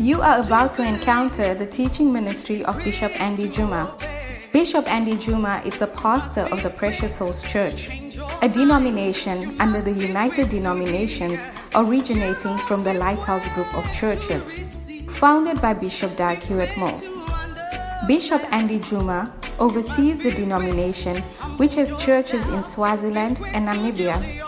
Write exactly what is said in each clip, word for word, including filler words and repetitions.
You are about to encounter the teaching ministry of Bishop Andy Juma. Bishop Andy Juma is the pastor of the Precious Souls Church, a denomination under the United Denominations originating from the Lighthouse Group of Churches, founded by Bishop Dirk Hewitt Moss. Bishop Andy Juma oversees the denomination, which has churches in Swaziland and Namibia.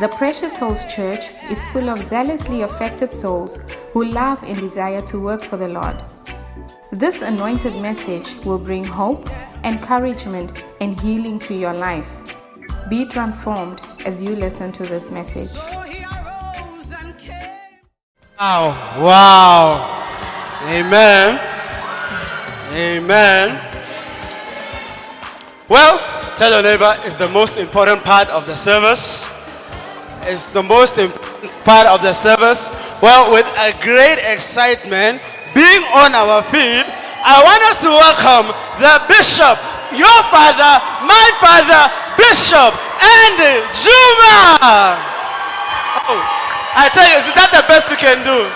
The Precious Souls Church is full of zealously affected souls who love and desire to work for the Lord. This anointed message will bring hope, encouragement, and healing to your life. Be transformed as you listen to this message. Wow, wow. Amen. Amen. Well, tell your neighbor, it's the most important part of the service. It's the most important part of the service. Well, with a great excitement, being on our feet, I want us to welcome the Bishop, your father, my father, Bishop Andy Juma. Oh, I tell you, is that the best you can do?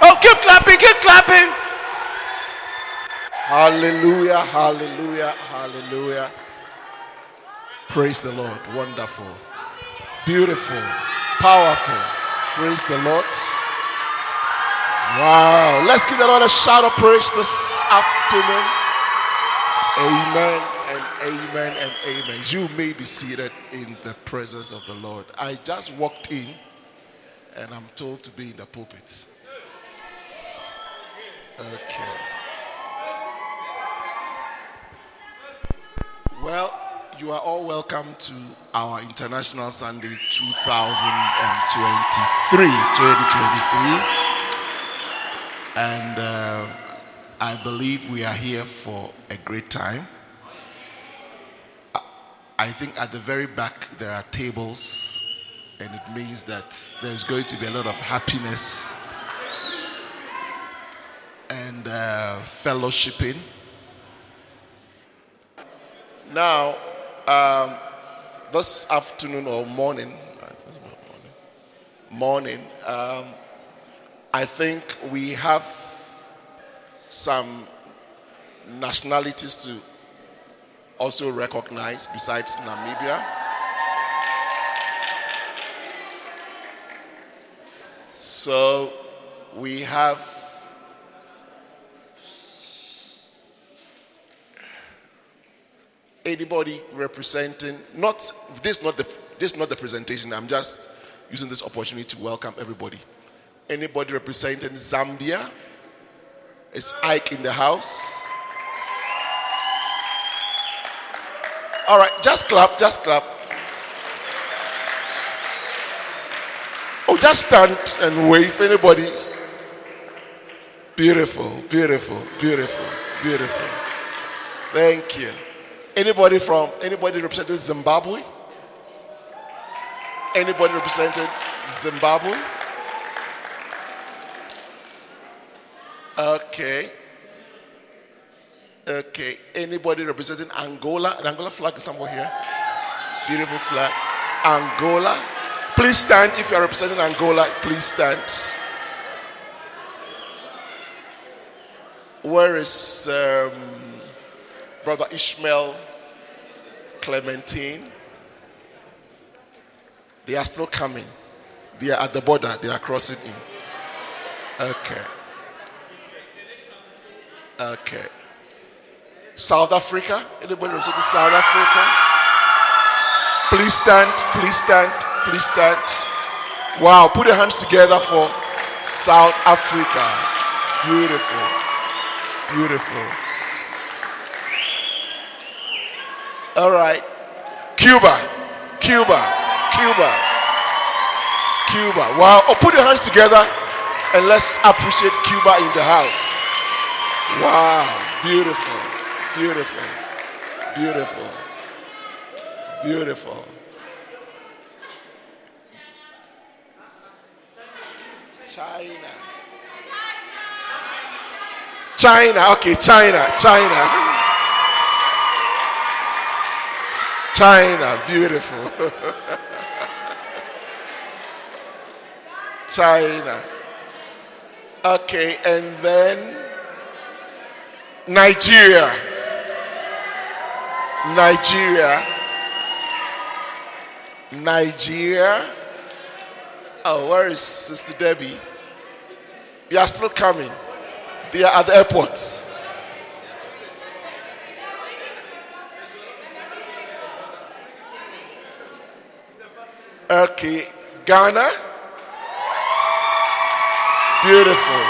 Oh, keep clapping, keep clapping. Hallelujah, hallelujah, hallelujah. Praise the Lord. Wonderful. Beautiful, powerful. Praise the Lord. Wow. Let's give the Lord a shout of praise this afternoon. Amen and amen and amen. You may be seated in the presence of the Lord. I just walked in and I'm told to be in the pulpit. Okay. Well, you are all welcome to our International Sunday twenty twenty-three. twenty twenty-three. And uh, I believe we are here for a great time. I think at the very back there are tables, and it means that there's going to be a lot of happiness and uh, fellowshipping. Now, um, this afternoon or morning, morning, um, I think we have some nationalities to also recognize besides Namibia. So we have anybody representing, not this not the this not the presentation, I'm just using this opportunity to welcome everybody. Anybody representing Zambia? It's Ike in the house. All right, just clap, just clap. Oh, just stand and wave, anybody. Beautiful, beautiful, beautiful, beautiful. Thank you. Anybody from, anybody representing Zimbabwe? Anybody representing Zimbabwe? Okay. Okay. Anybody representing Angola? The Angola flag is somewhere here. Beautiful flag. Angola. Please stand if you are representing Angola. Please stand. Where is um, Brother Ishmael, Clementine? They are still coming. They are at the border. They are crossing in. Okay. Okay. South Africa. Anybody representing South Africa? Please stand. Please stand. Please stand. Wow. Put your hands together for South Africa. Beautiful. Beautiful. All right, Cuba, Cuba, Cuba, Cuba. Wow. Oh, put your hands together and let's appreciate Cuba in the house. Wow. Beautiful, beautiful, beautiful, beautiful. China. China, okay, China, China. China, beautiful. China. Okay, and then Nigeria. Nigeria. Nigeria. Oh, where is Sister Debbie? They are still coming. They are at the airport. Okay, Ghana. Beautiful,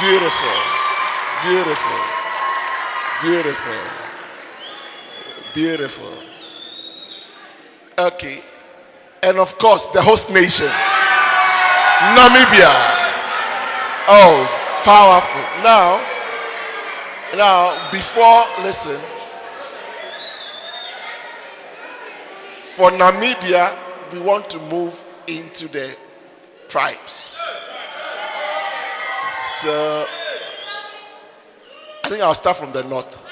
beautiful, beautiful, beautiful, beautiful. Okay, and of course the host nation, Namibia. Oh, powerful. Now, now before, listen, for Namibia, we want to move into the tribes. So, I think I'll start from the north.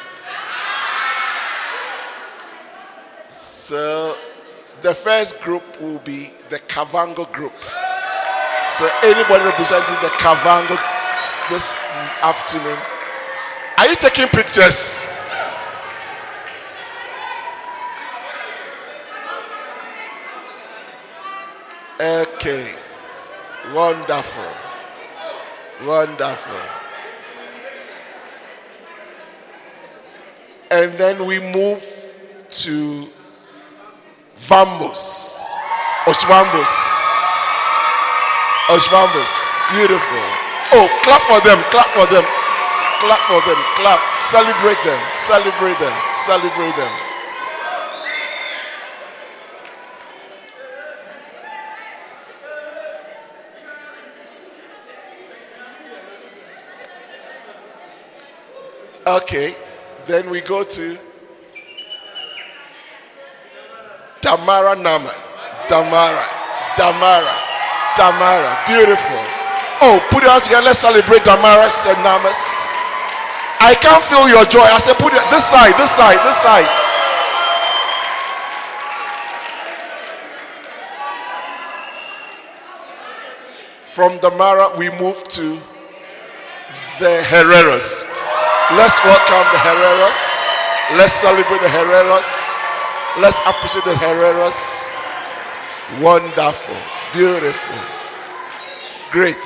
So, the first group will be the Kavango group. So, anybody representing the Kavango this afternoon. Are you taking pictures? Okay. Wonderful. Wonderful. And then we move to Vambos. Oshvambos. Oshvambos. Beautiful. Oh, clap for them. Clap for them. Clap for them. Clap. Celebrate them. Celebrate them. Celebrate them. Okay, then we go to Damara Nama. Damara, Damara, Damara. Beautiful. Oh, put it out together. Let's celebrate Damaras and Namas. I can't feel your joy. I said, put it this side, this side, this side. From Damara, we move to the Hereros. Let's welcome the Hereros. Let's celebrate the Hereros. Let's appreciate the Hereros. Wonderful. Beautiful. Great.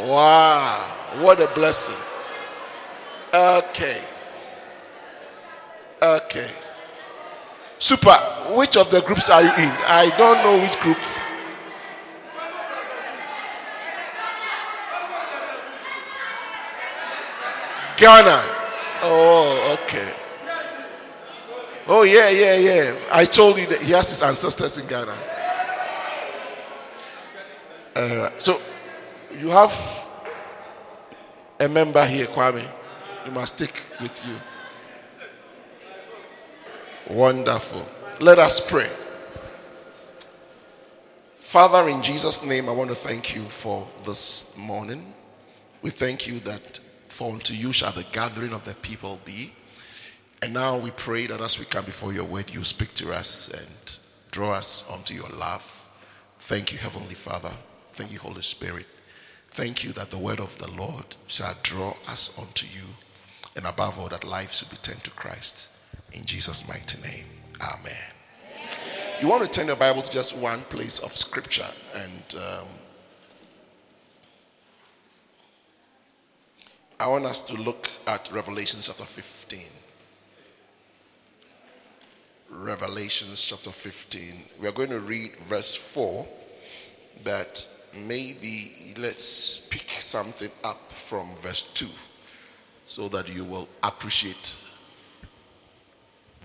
Wow. What a blessing. Okay. Okay. Super. Which of the groups are you in? I don't know which group. Ghana. Oh, okay. Oh, yeah, yeah, yeah. I told you that he has his ancestors in Ghana. Uh, so, you have a member here, Kwame. You must take with you. Wonderful. Let us pray. Father, in Jesus' name, I want to thank you for this morning. We thank you that for unto you shall the gathering of the people be. And now we pray that as we come before your word, you speak to us and draw us unto your love. Thank you, Heavenly Father. Thank you, Holy Spirit. Thank you that the word of the Lord shall draw us unto you. And above all, that life should be turned to Christ. In Jesus' mighty name, amen. Amen. You want to turn your Bibles to just one place of scripture and... Um, I want us to look at Revelation chapter fifteen. Revelation chapter fifteen. We are going to read verse four, but maybe let's pick something up from verse two so that you will appreciate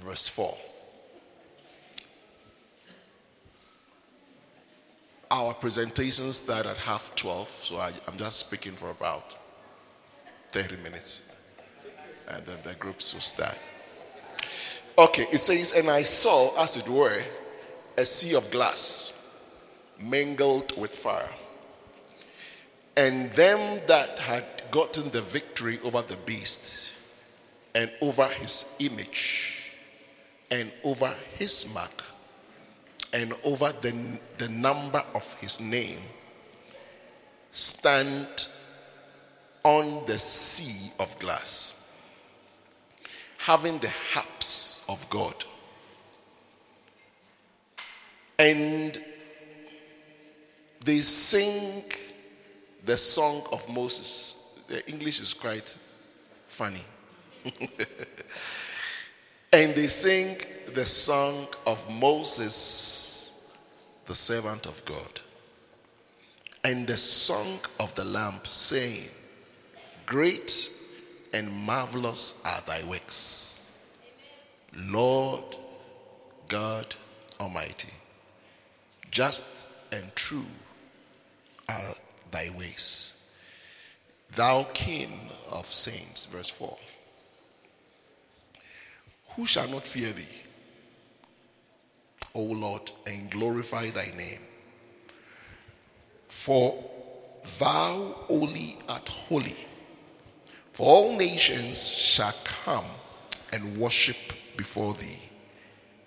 verse four. Our presentation started at half twelve, so I, I'm just speaking for about thirty minutes, and then the groups will start. Okay, it says, and I saw, as it were, a sea of glass mingled with fire, and them that had gotten the victory over the beast, and over his image, and over his mark, and over the, the number of his name, stand on the sea of glass, having the harps of God. And they sing the song of Moses. The English is quite funny. And they sing the song of Moses, the servant of God, and the song of the Lamb, saying, "Great and marvelous are thy works, Lord God Almighty. Just and true are thy ways, thou King of saints." Verse four. "Who shall not fear thee, O Lord, and glorify thy name? For thou only art holy. For all nations shall come and worship before thee,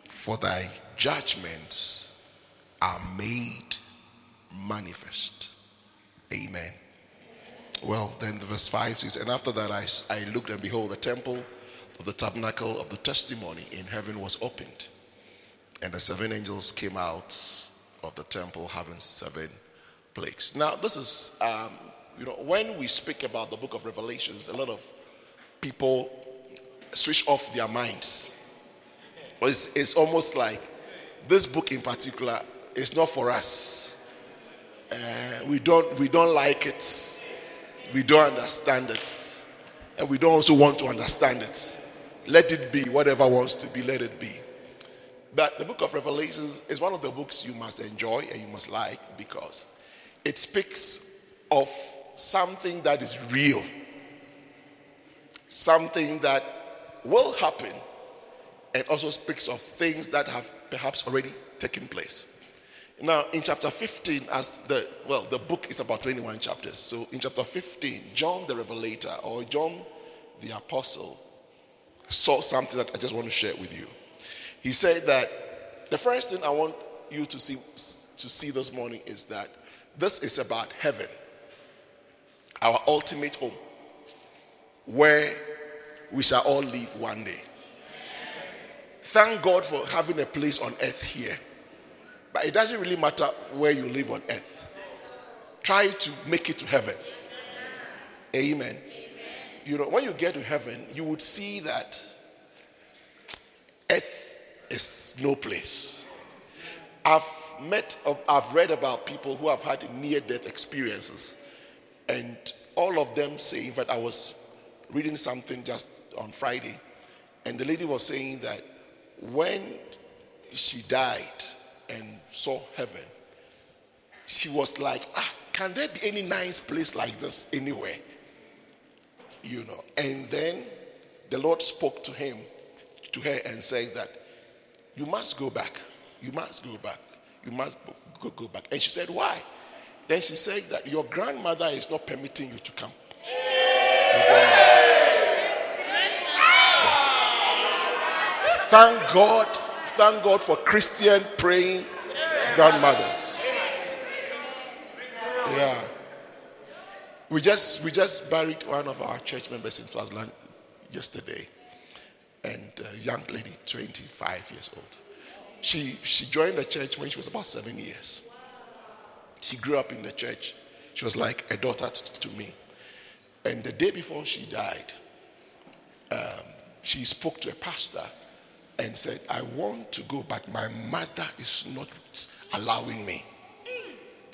for thy judgments are made manifest." Amen. Well, then the verse five says, "And after that I, I looked, and behold, the temple of the tabernacle of the testimony in heaven was opened. And the seven angels came out of the temple, having seven plagues." Now, this is, um, you know, when we speak about the book of Revelations, a lot of people switch off their minds. It's, it's almost like this book in particular, it's not for us. Uh, we don't we don't like it. We don't understand it. And we don't also want to understand it. Let it be. Whatever wants to be, let it be. But the book of Revelations is one of the books you must enjoy and you must like, because it speaks of something that is real. Something that will happen. And also speaks of things that have perhaps already taken place. Now, in chapter fifteen, as the well, the book is about twenty-one chapters. So, in chapter fifteen, John the Revelator, or John the Apostle, saw something that I just want to share with you. He said that the first thing I want you to see to see this morning is that this is about heaven, our ultimate home, where we shall all live one day. Thank God for having a place on earth here. But it doesn't really matter where you live on earth. Try to make it to heaven. Amen. Amen. You know, when you get to heaven, you would see that earth is no place. I've met, I've read about people who have had near-death experiences. And all of them say, in fact, I was reading something just on Friday. And the lady was saying that when she died and saw heaven, she was like, ah, can there be any nice place like this anywhere? You know. And then the Lord spoke to him, to her, and said that you must go back. You must go back. You must go, go back. And she said, why? Then she said that your grandmother is not permitting you to come. Thank God, thank God for Christian praying grandmothers. Yeah. We just we just buried one of our church members in Swaziland yesterday. And a young lady, twenty-five years old. She she joined the church when she was about seven years. She grew up in the church. She was like a daughter to, to me. And the day before she died, um, she spoke to a pastor and said, I want to go back. My mother is not allowing me.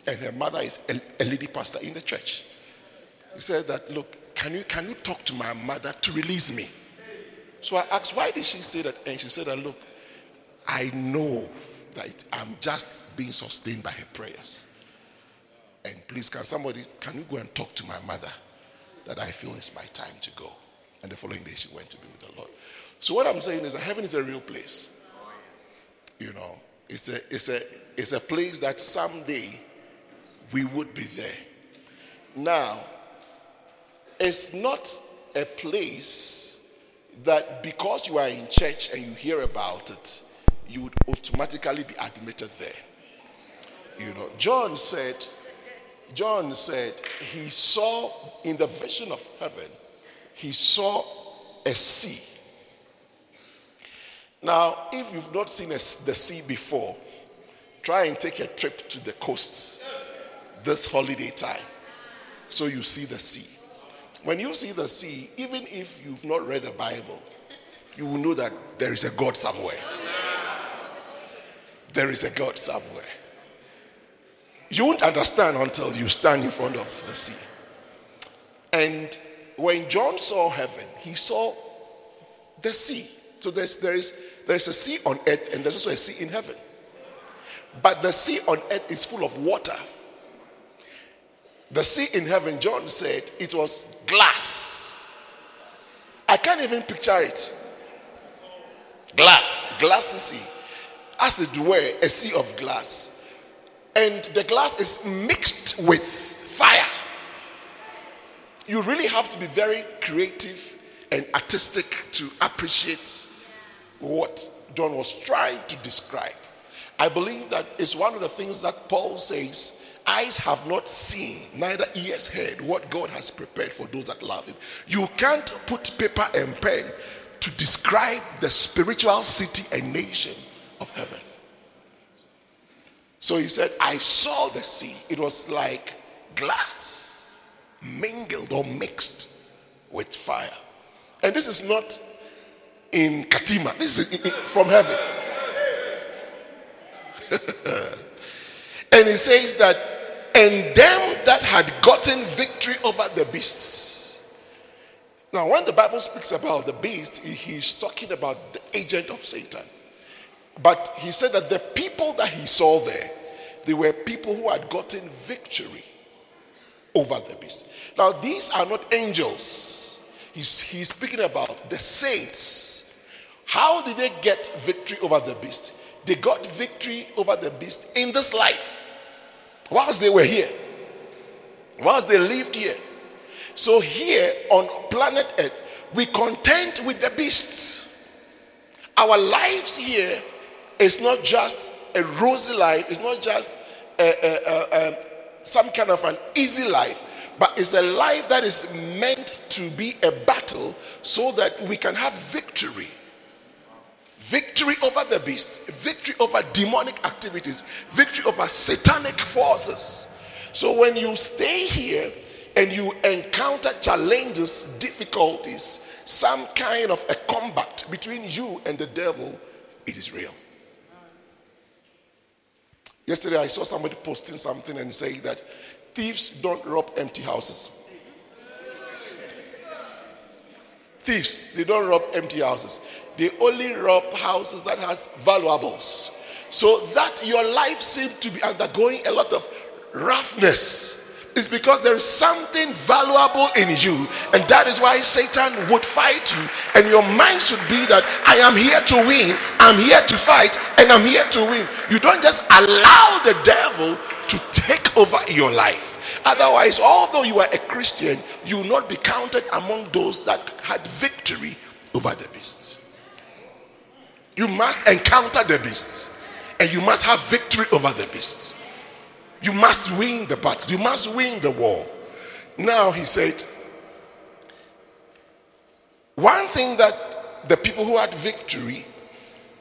And her mother is a, a lady pastor in the church. He said that, look, can you can you talk to my mother to release me? So I asked, why did she say that? And she said that, look, I know that I'm just being sustained by her prayers. And please, can somebody, can you go and talk to my mother that I feel it's my time to go? And the following day she went to be with the Lord. So what I'm saying is that heaven is a real place. You know, it's a it's a it's a place that someday we would be there. Now, it's not a place that because you are in church and you hear about it, you would automatically be admitted there. You know, John said John said he saw in the vision of heaven, he saw a sea. Now, if you've not seen a, the sea before, try and take a trip to the coast this holiday time so you see the sea. When you see the sea, even if you've not read the Bible, you will know that there is a God somewhere. There is a God somewhere. You won't understand until you stand in front of the sea. And when John saw heaven, he saw the sea. So there's, there is there is a sea on earth and there's also a sea in heaven. But the sea on earth is full of water. The sea in heaven, John said, it was glass. I can't even picture it. Glass. Glassy sea. As it were, a sea of glass. And the glass is mixed with fire. You really have to be very creative and artistic to appreciate what John was trying to describe. I believe that it's one of the things that Paul says, eyes have not seen, neither ears heard, what God has prepared for those that love him. You can't put paper and pen to describe the spiritual city and nation of heaven. So he said, I saw the sea. It was like glass mingled or mixed with fire. And this is not in Katima. This is in, in, from heaven. And he says that, and them that had gotten victory over the beasts. Now, when the Bible speaks about the beast, he's talking about the agent of Satan. But he said that the people that he saw there, they were people who had gotten victory over the beast. Now, these are not angels. He's, he's speaking about the saints. How did they get victory over the beast? They got victory over the beast in this life, whilst they were here, whilst they lived here. So here on planet Earth, we contend with the beasts. Our lives here, it's not just a rosy life. It's not just a, a, a, a, some kind of an easy life. But it's a life that is meant to be a battle so that we can have victory. Victory over the beast. Victory over demonic activities. Victory over satanic forces. So when you stay here and you encounter challenges, difficulties, some kind of a combat between you and the devil, it is real. Yesterday, I saw somebody posting something and saying that thieves don't rob empty houses. Thieves, they don't rob empty houses. They only rob houses that has valuables. So that your life seems to be undergoing a lot of roughness is because there is something valuable in you, and that is why Satan would fight you. And your mind should be that I am here to win, I'm here to fight, and I'm here to win. You don't just allow the devil to take over your life. Otherwise, although you are a Christian, you will not be counted among those that had victory over the beast. You must encounter the beast, and you must have victory over the beast. You must win the battle. You must win the war. Now, he said, one thing that the people who had victory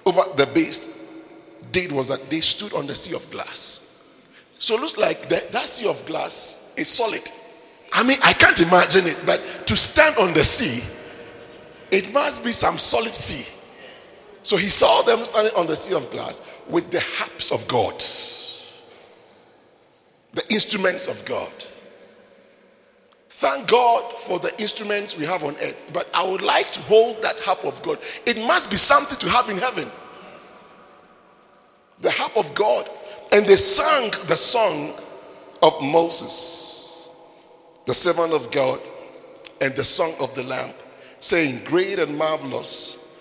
over the beast did was that they stood on the sea of glass. So it looks like that, that sea of glass is solid. I mean, I can't imagine it, but to stand on the sea, it must be some solid sea. So he saw them standing on the sea of glass with the harps of God, the instruments of God. Thank God for the instruments we have on earth, but I would like to hold that harp of God. It must be something to have in heaven. The harp of God. And they sang the song of Moses, the servant of God, and the song of the Lamb, saying, great and marvelous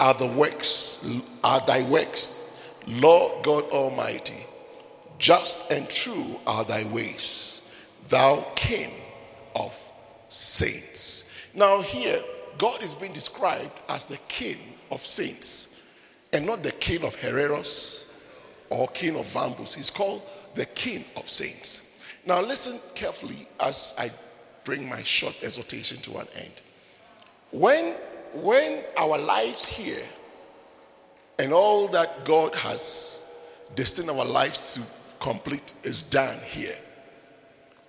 are the works, are thy works, Lord God Almighty. Just and true are thy ways, thou King of saints. Now here, God is being described as the King of saints, and not the King of Hereros or King of Vambos. He's called the King of saints. Now listen carefully as I bring my short exhortation to an end. When, when our lives here and all that God has destined our lives to complete is done here,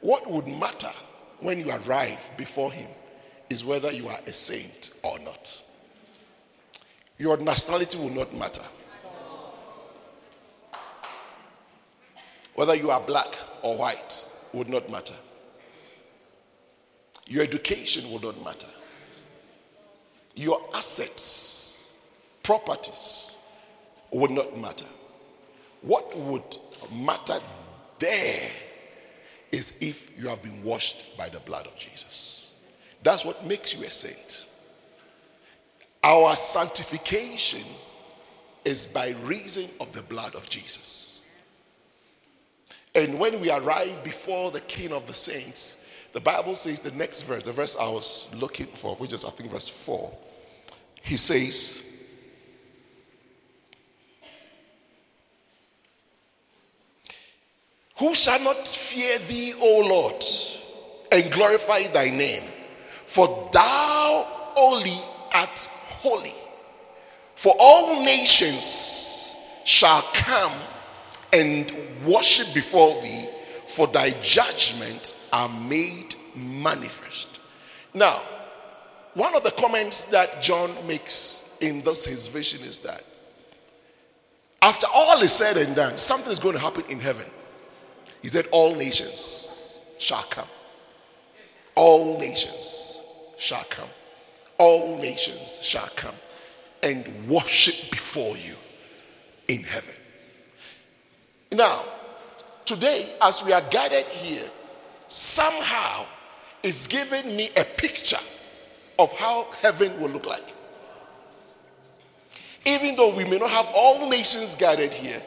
what would matter when you arrive before him is whether you are a saint or not. Your nationality will not matter. Whether you are black or white would not matter. Your education would not matter. Your assets, properties would not matter. What would matter there is if you have been washed by the blood of Jesus. That's what makes you a saint. Our sanctification is by reason of the blood of Jesus. And when we arrive before the King of the Saints, the Bible says the next verse, the verse I was looking for, which is I think verse four, he says, "Who shall not fear thee, O Lord, and glorify thy name? For thou only art holy. For all nations shall come and worship before thee, for thy judgments are made manifest." Now, one of the comments that John makes in this his vision is that after all is said and done, something is going to happen in heaven. He said, all nations shall come. All nations shall come. All nations shall come and worship before you in heaven. Now, today, as we are gathered here, somehow it's giving me a picture of how heaven will look like. Even though we may not have all nations gathered here,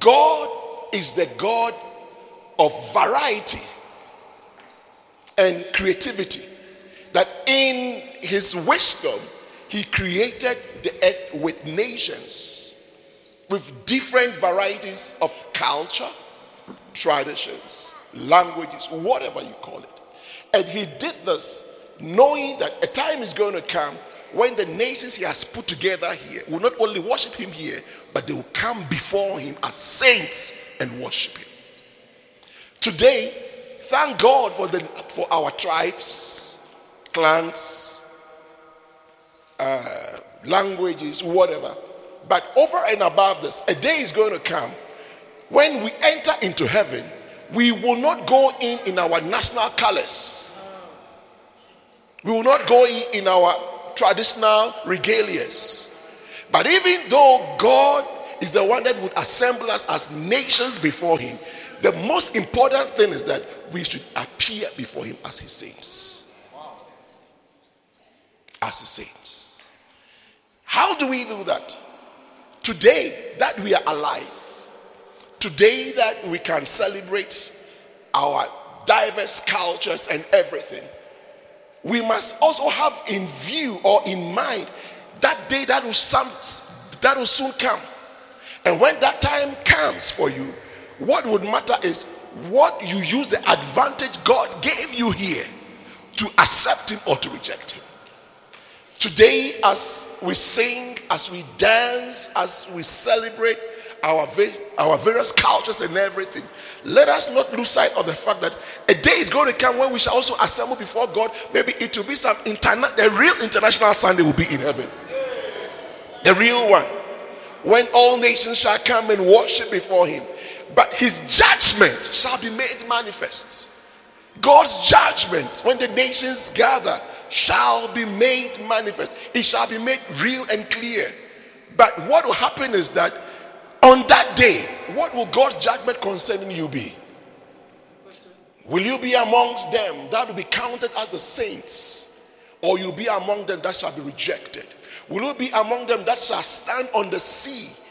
God is the God of variety and creativity, that in his wisdom he created the earth with nations, with different varieties of culture, traditions, languages, whatever you call it. And he did this knowing that a time is going to come when the nations he has put together here will not only worship him here, but they will come before him as saints and worship him. Today, thank God for the for our tribes, clans, uh, languages, whatever. But over and above this, a day is going to come when we enter into heaven, we will not go in in our national colors. We will not go in in our traditional regalias. But even though God is the one that would assemble us as nations before him, the most important thing is that we should appear before him as his saints. As his saints. How do we do that? Today that we are alive, today that we can celebrate our diverse cultures and everything, we must also have in view or in mind that day that will, some, that will soon come. And when that time comes for you, what would matter is what you use the advantage God gave you here to accept him or to reject him. Today, as we sing, as we dance, as we celebrate our, our various cultures and everything, let us not lose sight of the fact that a day is going to come when we shall also assemble before God. Maybe it will be some interna- the real international Sunday will be in heaven. The real one. When all nations shall come and worship before him. But his judgment shall be made manifest. God's judgment, when the nations gather, shall be made manifest. It shall be made real and clear. But what will happen is that on that day, what will God's judgment concerning you be? Will you be amongst them that will be counted as the saints? Or you'll be among them that shall be rejected? Will you be among them that shall stand on the sea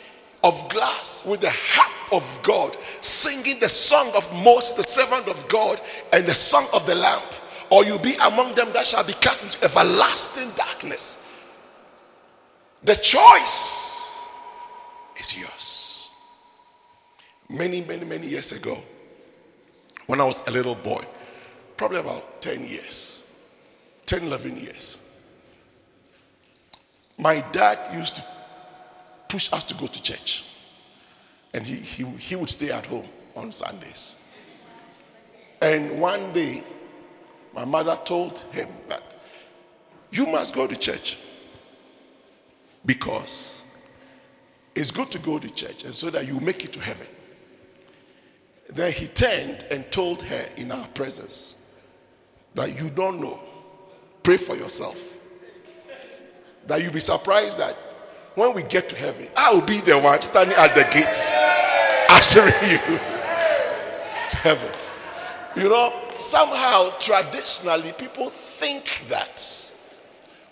of glass with the harp of God, singing the song of Moses, the servant of God, and the song of the Lamb? Or you'll be among them that shall be cast into everlasting darkness. The choice is yours. Many, many, many years ago, when I was a little boy, probably about ten years, ten, eleven years. My dad used to push us to go to church, and he, he, he would stay at home on Sundays. And one day, my mother told him that you must go to church because it's good to go to church and so that you make it to heaven. Then he turned and told her in our presence that you don't know, pray for yourself. That you'll be surprised that when we get to heaven, I'll be the one standing at the gates answering you to heaven. You know, somehow traditionally people think that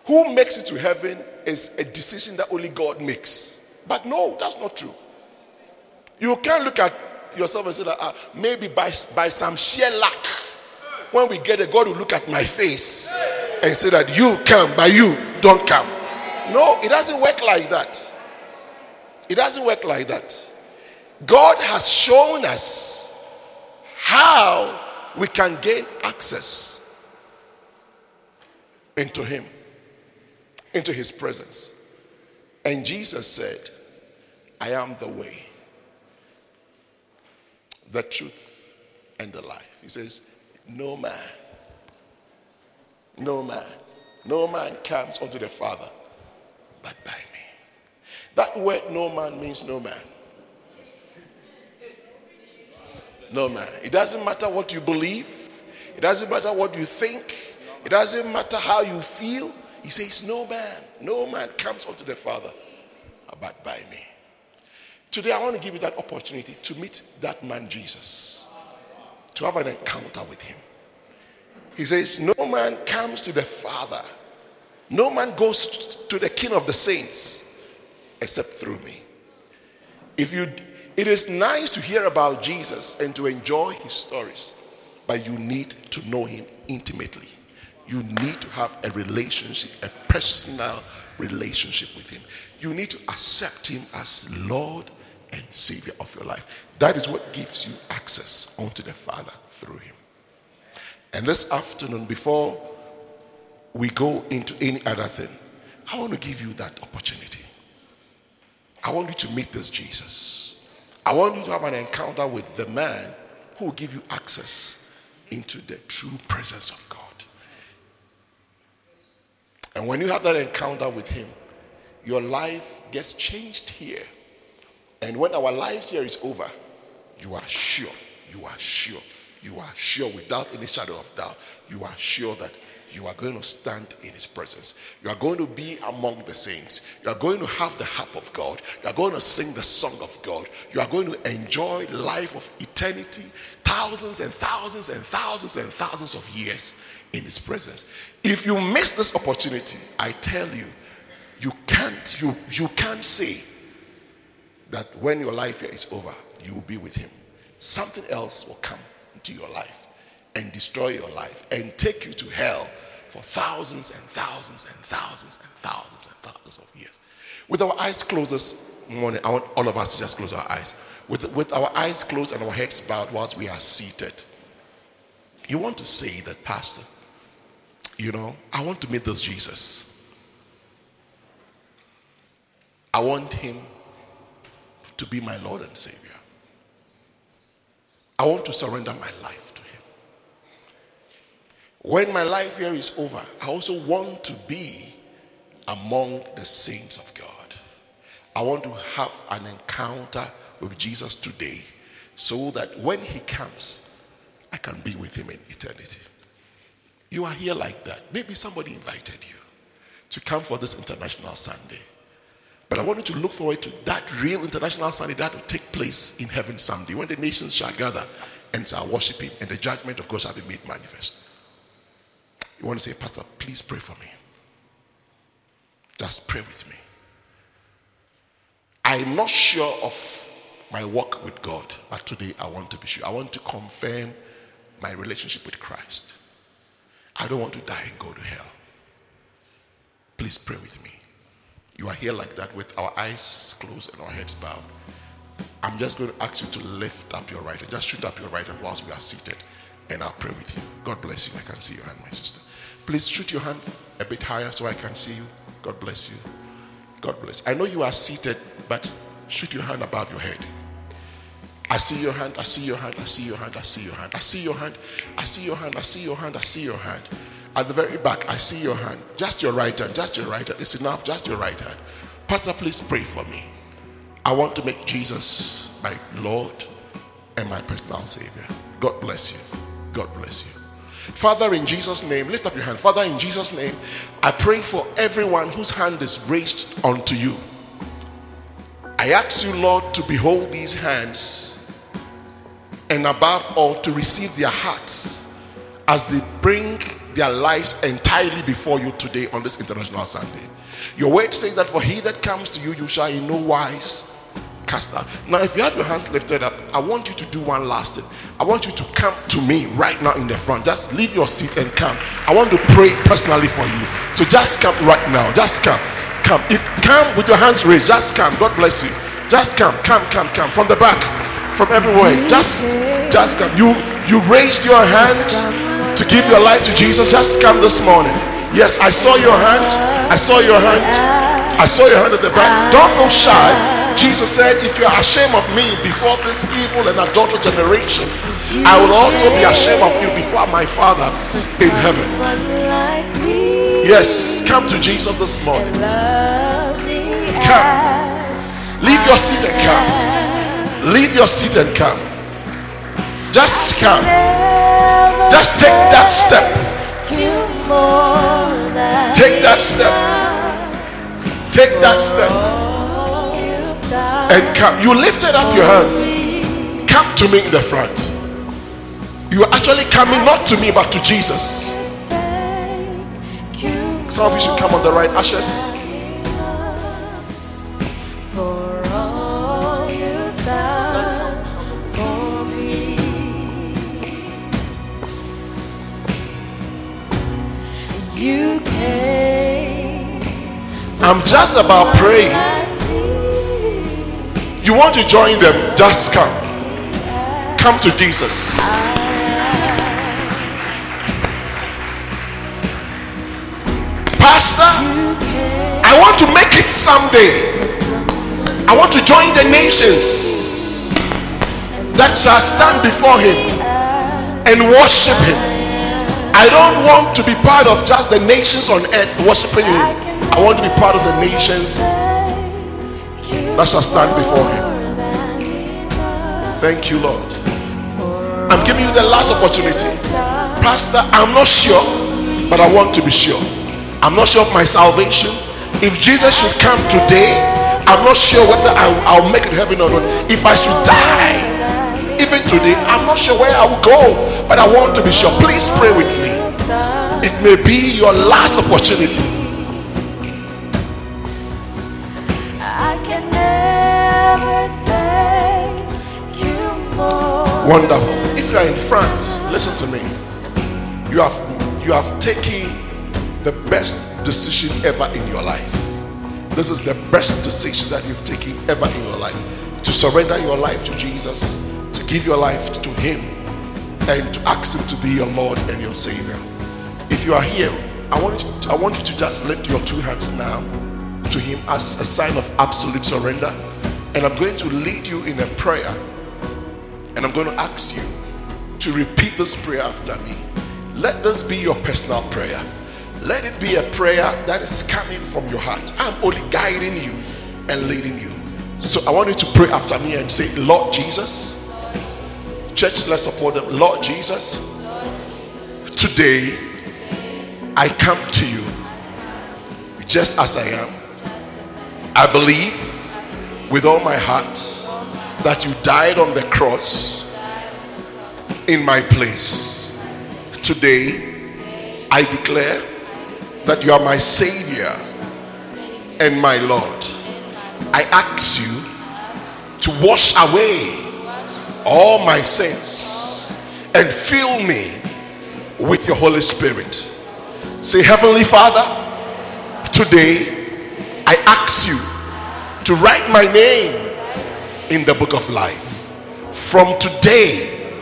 who makes it to heaven is a decision that only God makes. But no, that's not true. You can't look at yourself and say that uh, maybe by, by some sheer luck, when we get there, God will look at my face and say that you come, but you don't come. No, it doesn't work like that. It doesn't work like that. God has shown us how we can gain access into Him, into His presence. And Jesus said, I am the way, the truth, and the life. He says, no man, no man, no man comes unto the Father but by me. That word no man means no man. No man. It doesn't matter what you believe. It doesn't matter what you think. It doesn't matter how you feel. He says no man. No man comes unto the Father but by me. Today I want to give you that opportunity to meet that man Jesus. To have an encounter with him. He says no man comes to the Father. No man goes to the King of the saints except through me. If you, it is nice to hear about Jesus and to enjoy his stories, but you need to know him intimately. You need to have a relationship, a personal relationship with him. You need to accept him as Lord and Savior of your life. That is what gives you access unto the Father through him. And this afternoon, before we go into any other thing, I want to give you that opportunity. I want you to meet this Jesus. I want you to have an encounter with the man who will give you access into the true presence of God. And when you have that encounter with him, your life gets changed here. And when our lives here is over, you are sure, you are sure, you are sure without any shadow of doubt, you are sure that you are going to stand in his presence. You are going to be among the saints. You are going to have the harp of God. You are going to sing the song of God. You are going to enjoy life of eternity, thousands and thousands and thousands and thousands of years in his presence. If you miss this opportunity, I tell you, you can't, you, you can't say that when your life here is over, you will be with him. Something else will come into your life and destroy your life and take you to hell for thousands and thousands and thousands and thousands and thousands of years. With our eyes closed this morning, I want all of us to just close our eyes. With, with our eyes closed and our heads bowed whilst we are seated, you want to say that, Pastor, you know, I want to meet this Jesus. I want him to be my Lord and Savior. I want to surrender my life to him. When my life here is over, I also want to be among the saints of God. I want to have an encounter with Jesus today so that when he comes, I can be with him in eternity. You are here like that. Maybe somebody invited you to come for this International Sunday. But I want you to look forward to that real International Sunday that will take place in heaven someday, when the nations shall gather and shall worship him and the judgment of God shall be made manifest. You want to say, Pastor, please pray for me. Just pray with me. I'm not sure of my walk with God, but today I want to be sure. I want to confirm my relationship with Christ. I don't want to die and go to hell. Please pray with me. You are here like that with our eyes closed and our heads bowed. I'm just going to ask you to lift up your right hand. Just shoot up your right hand whilst we are seated, and I'll pray with you. God bless you. I can see your hand, my sister. Please shoot your hand a bit higher so I can see you. God bless you. God bless. I know you are seated, but shoot your hand above your head. I see your hand, I see your hand, I see your hand, I see your hand, I see your hand, I see your hand, I see your hand, I see your hand. At the very back, I see your hand. Just your right hand, just your right hand. It's enough, just your right hand. Pastor, please pray for me. I want to make Jesus my Lord and my personal Savior. God bless you. God bless you. Father, in Jesus' name, lift up your hand. Father, in Jesus' name, I pray for everyone whose hand is raised unto you. I ask you, Lord, to behold these hands, and above all, to receive their hearts as they bring their lives entirely before you today on this International Sunday. Your word says that for he that comes to you, you shall in no wise cast out. Now, if you have your hands lifted up, I want you to do one last thing. I want you to come to me right now in the front. Just leave your seat and come. I want to pray personally for you. So just come right now. Just come. Come. If come with your hands raised, just come. God bless you. Just come. Come, come, come. From the back. From everywhere. Just, just come. You, you raised your hands to give your life to Jesus. Just come this morning. Yes, I saw your hand. I saw your hand. I saw your hand at the back. Don't feel shy. Jesus said, if you are ashamed of me before this evil and adulterous generation, I will also be ashamed of you before my Father in heaven. Yes, come to Jesus this morning. Come. Leave your seat and come. Leave your seat and come. Just come. Just take that step. Take that step. Take that step. And come. You lifted up your hands. Come to me in the front. You are actually coming not to me but to Jesus. Some of you should come on the right. Ashes. I'm just about praying. You want to join them? Just come. Come to Jesus. Pastor, I want to make it someday. I want to join the nations that shall stand before him and worship him. I don't want to be part of just the nations on earth worshiping him. I want to be part of the nations that shall stand before him. Thank you, Lord. I'm giving you the last opportunity. Pastor, I'm not sure, but I want to be sure. I'm not sure of my salvation. If Jesus should come today, I'm not sure whether I, I'll make it to heaven or not. If I should die, even today, I'm not sure where I will go, but I want to be sure. Please pray with me. It may be your last opportunity. Wonderful. If you are in France, listen to me. You have you have taken the best decision ever in your life. This is the best decision that you've taken ever in your life. To surrender your life to Jesus, to give your life to him, and to ask him to be your Lord and your Savior. If you are here, I want you to, I want you to just lift your two hands now to him as a sign of absolute surrender. And I'm going to lead you in a prayer. And I'm going to ask you to repeat this prayer after me. Let this be your personal prayer. Let it be a prayer that is coming from your heart. I'm only guiding you and leading you. So I want you to pray after me and say, Lord Jesus. Church, let's support them. Lord Jesus, today I come to you just as I am. I believe with all my heart that you died on the cross in my place. Today, I declare that you are my Savior and my Lord. I ask you to wash away all my sins and fill me with your Holy Spirit. Say, Heavenly Father, today I ask you to write my name in the book of life. From today,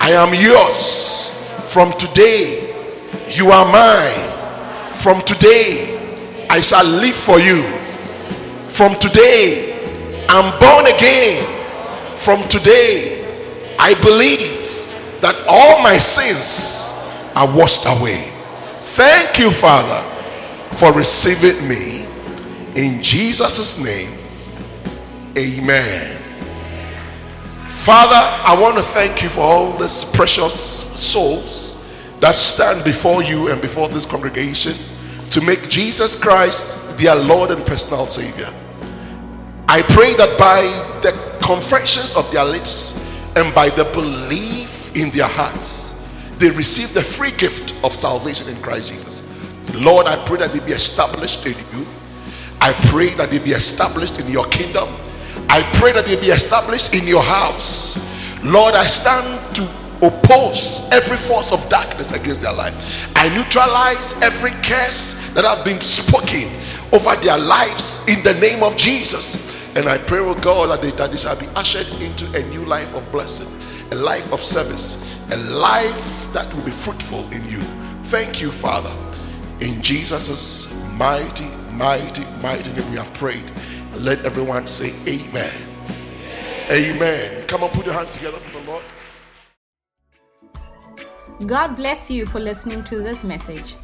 I am yours. From today, you are mine. From today, I shall live for you. From today, I'm born again. From today, I believe that all my sins are washed away. Thank you, Father, for receiving me. In Jesus' name, amen. Father, I want to thank you for all these precious souls that stand before you and before this congregation to make Jesus Christ their Lord and personal Savior. I pray that by the confessions of their lips and by the belief in their hearts, they receive the free gift of salvation in Christ Jesus. Lord, I pray that they be established in you. I pray that they be established in your kingdom. I pray that they be established in your house. Lord, I stand to oppose every force of darkness against their life. I neutralize every curse that have been spoken over their lives in the name of Jesus. And I pray, oh God, that they, that they shall be ushered into a new life of blessing, a life of service, a life that will be fruitful in you. Thank you, Father. In Jesus' mighty, mighty, mighty name we have prayed. Let everyone say amen. Amen. Amen. Come on, put your hands together for the Lord. God bless you for listening to this message.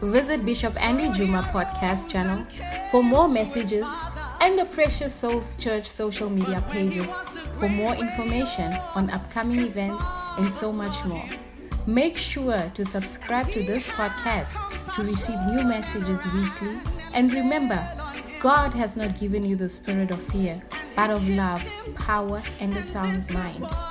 Visit Bishop Andy Juma podcast channel for more messages and the Precious Souls Church social media pages for more information on upcoming events and so much more. Make sure to subscribe to this podcast to receive new messages weekly. And remember, God has not given you the spirit of fear, but of love, power, and a sound mind.